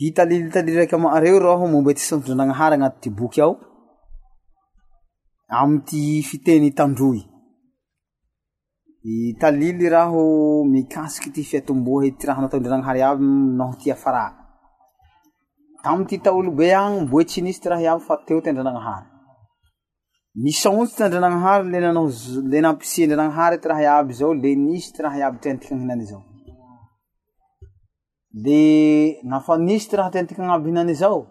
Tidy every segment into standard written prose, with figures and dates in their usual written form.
hitalilitadiraky amareo roho momba ty sandronagnahary agnaty ty boky ao am ty fiteny tandroy. Italily raho mikasiky ty fiatombohy ty raha nataondronagnahary aby noho ty afara. Tam ty taolo be agny mboetsy nisy ty raha iaby fa teo ty andronagnahary. Nisaontsy ty andronagnahary le nanao le nampisy andronagnahary ty raha iaby zao le nisy ty raha iaby ty antikanhinany zao. De nafa nisy ty raha ty antikanabinany zao.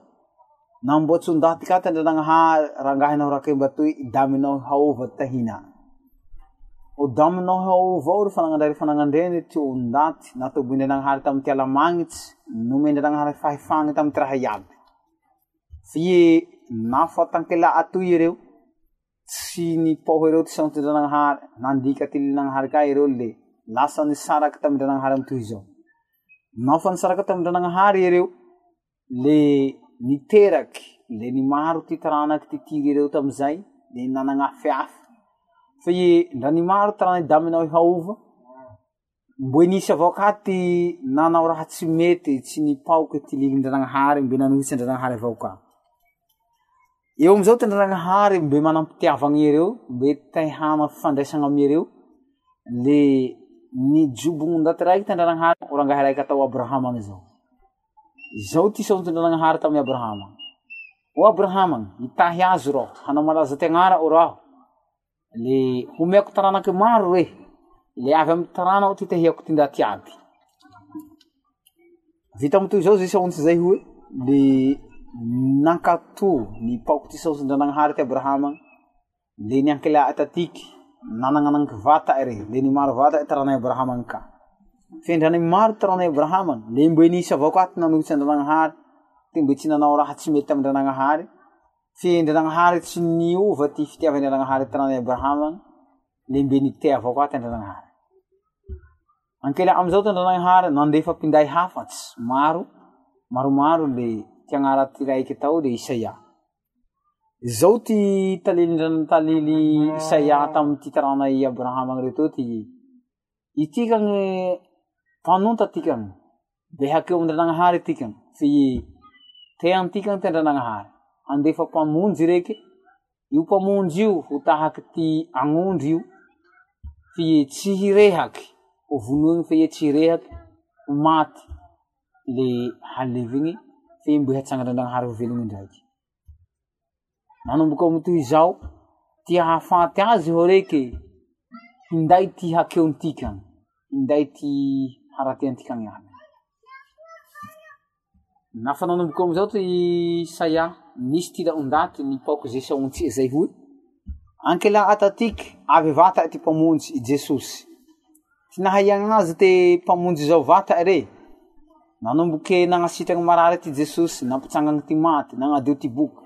Namboatsondaty ka ty andronagnahary rangahinao rakemba toy daminao haova tahina. O daminao haova ro fanangandary fanangandreny ty ondaty natobindronagnahary tam ty alamagnitsy nomendronagnahary fahifagny tam ty raha iaby. Fie nafa tankela atoy ireo. Tsy nipaho ireo ty sanatondronagnahary nandika ty linagnahary ka ireo le lasa nisaraky tamindronagnahary amitoy zao. Nafa nisaraky tamindronagnahary ireo le niteraky le nimaro ty taranaky ty tiry ireo tamizay le nanagnafiafy. Fa ie ndra nimaro tarany daminao haova mboe nisy avao ty nanao raha tsy mety tsy nipaoky ty lilindronagnahary mbe nanohitsy andronagnahary avao ka. Eo amizao ty andronagnahary mbe manampitiavagny ireo mbe taihana fifandraisagna amin'ireo le nijobondaty raiky ty andronagnahary orangahy raiky atao Abrahama agny zao. Zao ty sanatondronagnahary tamy Abrahama. O Abrahama nitahy azy roho hanamalaza ty agnara o roho le homeko taranaky maro hoe le avy amy taranao ty tehiako ty ndaty aby. Vita amitoy zao zay saontsy zay hoe le nankato nipaoko ty sanatondronagnahary ty Abrahama le niankela atatiky nanagnanaky vata ire le nimaro vata taranay Abrahama agny ka. Fendrany maro taranay Abrahama le mboe nisy avao ka ty nanohitsy andronagnahary ty mboe tsy nanao raha tsy mety tamindronagnahary. Fendronagnahary tsy niova ty fitiavany andronagnahary taranay Abrahama le mboe nite avao ka ty andronagnahary. Ankela amizao ty andronagnahary nandefa mpinday hafatsy maro maromaro le ty agnara ty raiky tao le Isaia. Zao ty talilindrantalily Isaia tamy ty taranay Abrahama agny reto ty itika gny panonta tikany behake andronagnahary tikany fi te antikany ty andronagnahary andefa mpamonjy reky io mpamonjy io ho tahaky ty agnondry io fi tsy hirehaky ho vonoiny fe tsy hirehaky ho maty le halevigny fe mbo hatsangana andronagnahary ho velogny ndraiky. Nanomboka amitoy zao tia hahafaty azy ho reky hinday ty hakeontikany hinday ty harateantikany aby. Nafa nanomboka amizao ty Isaia nisy ty laondaty nipaoko zay saontsy zay hoe ankela atatiky avy vata ty mpamonjy i Jesosy ty nahaiagnazy ty mpamonjy zao vata ire nanomboke nagnasitagny marary ty Jesosy nampitsangan'ny ty maty nagnadio ty boky.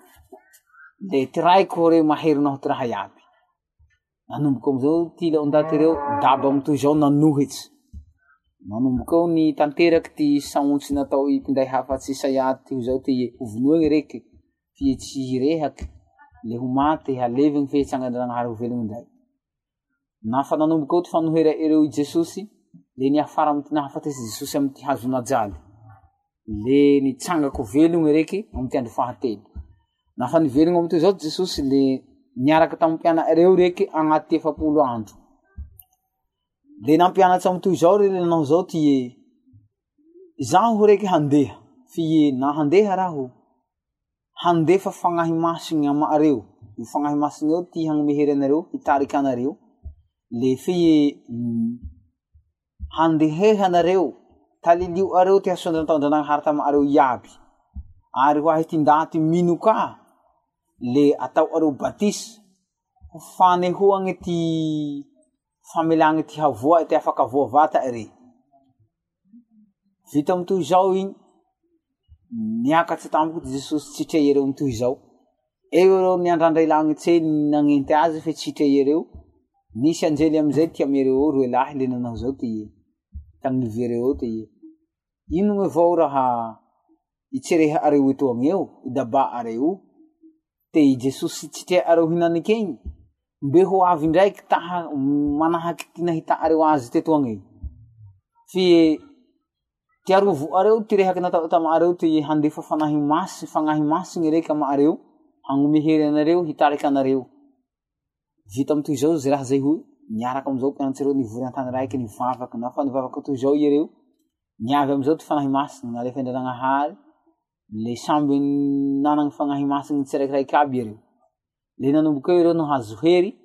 de ty raiko hore mahery naho ty raha iaby. Nanomboka amizao ty laondaty ireo daba amitoy zao nanohitsy manomboka ao ny tanteraky ty saontsy natao i mpinday hafatsy Isaia ty ho zao ty ovonoigny reky fie tsy hirehaky le ho maty halevigny fe hitsanganandronagnahary ho velogny ndray. Nafa nanomboka ao ty fanohera ireo i Jesosy le niafara amty nahafatesy Jesosy amty hazonajaly le nitsangako velogny reky amty andro fahatelo. Nafa nivelogny amitoy zao ty Jesosy le niaraky tamy mpiana ireo reky agnaty 70 andro. Le nampianatsy amitoy zao re le nanao zao ty izaho ho reky handeha fie na handeha raho handefa fagnahy masigny amareo io fagnahy masigny eo ty hagnome hery anareo hitariky anareo le fie handeha anareo talilio areo ty hasondrantaondronagnahary tamareo iaby ary ho ahy ty ndaty mino ka le atao areo batisa ho fanehoagny ty famelagny ty havoa ty afaka voa vata ire. Vita amitoy zao igny niakatse tamboko Jesus tsitreire umtu izao euro miandandai lagnitse nagnenty azy fe tsitreire eo nisy anjely amizay ti amereo ro elahy le nanao zao ti taminy vereo ti ino evao raha itsereha areo to agneo idaba areo te Jesus tsitreire areo hinany keny mbe ho avy ndraiky taha manahaky ti nahita areo azy teto agneo fi tiarovo areo ti rehaky natao tamareo ti handefa fanahy masy nireka mareo hagnome hery anareo hitariky anareo vita amty zao zay raha zay ho niaraka amzao piantsireo nivory antany raiky nivavaky nafa nivavaky to zao ireo niavy amzao ti fanahy masy nalefa indranagnahary le samby nanagny fanahy masy nitserakiraiky aby ireo le nanomboky ireo no hazo hery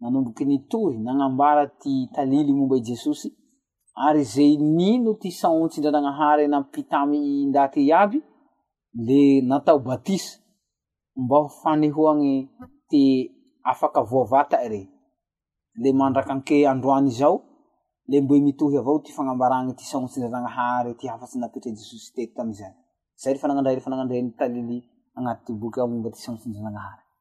nanomboky nitohy nagnambara ti talily momba i Jesosy ary zay nino ty saontsy ndranagnahary nampitamy ndaty iaby le natao batisa mba ho fanehoagny ty afaka voavata ire le mandrakanke androany zao le mbo mitohy avao ty fagnambaragny ty saontsy ndranagnahary ty hafatsy napetra Jesosy teto tamizany zay ry fanagnandray ny talily agnaty boky ao momba ty saontsy ndranagnahary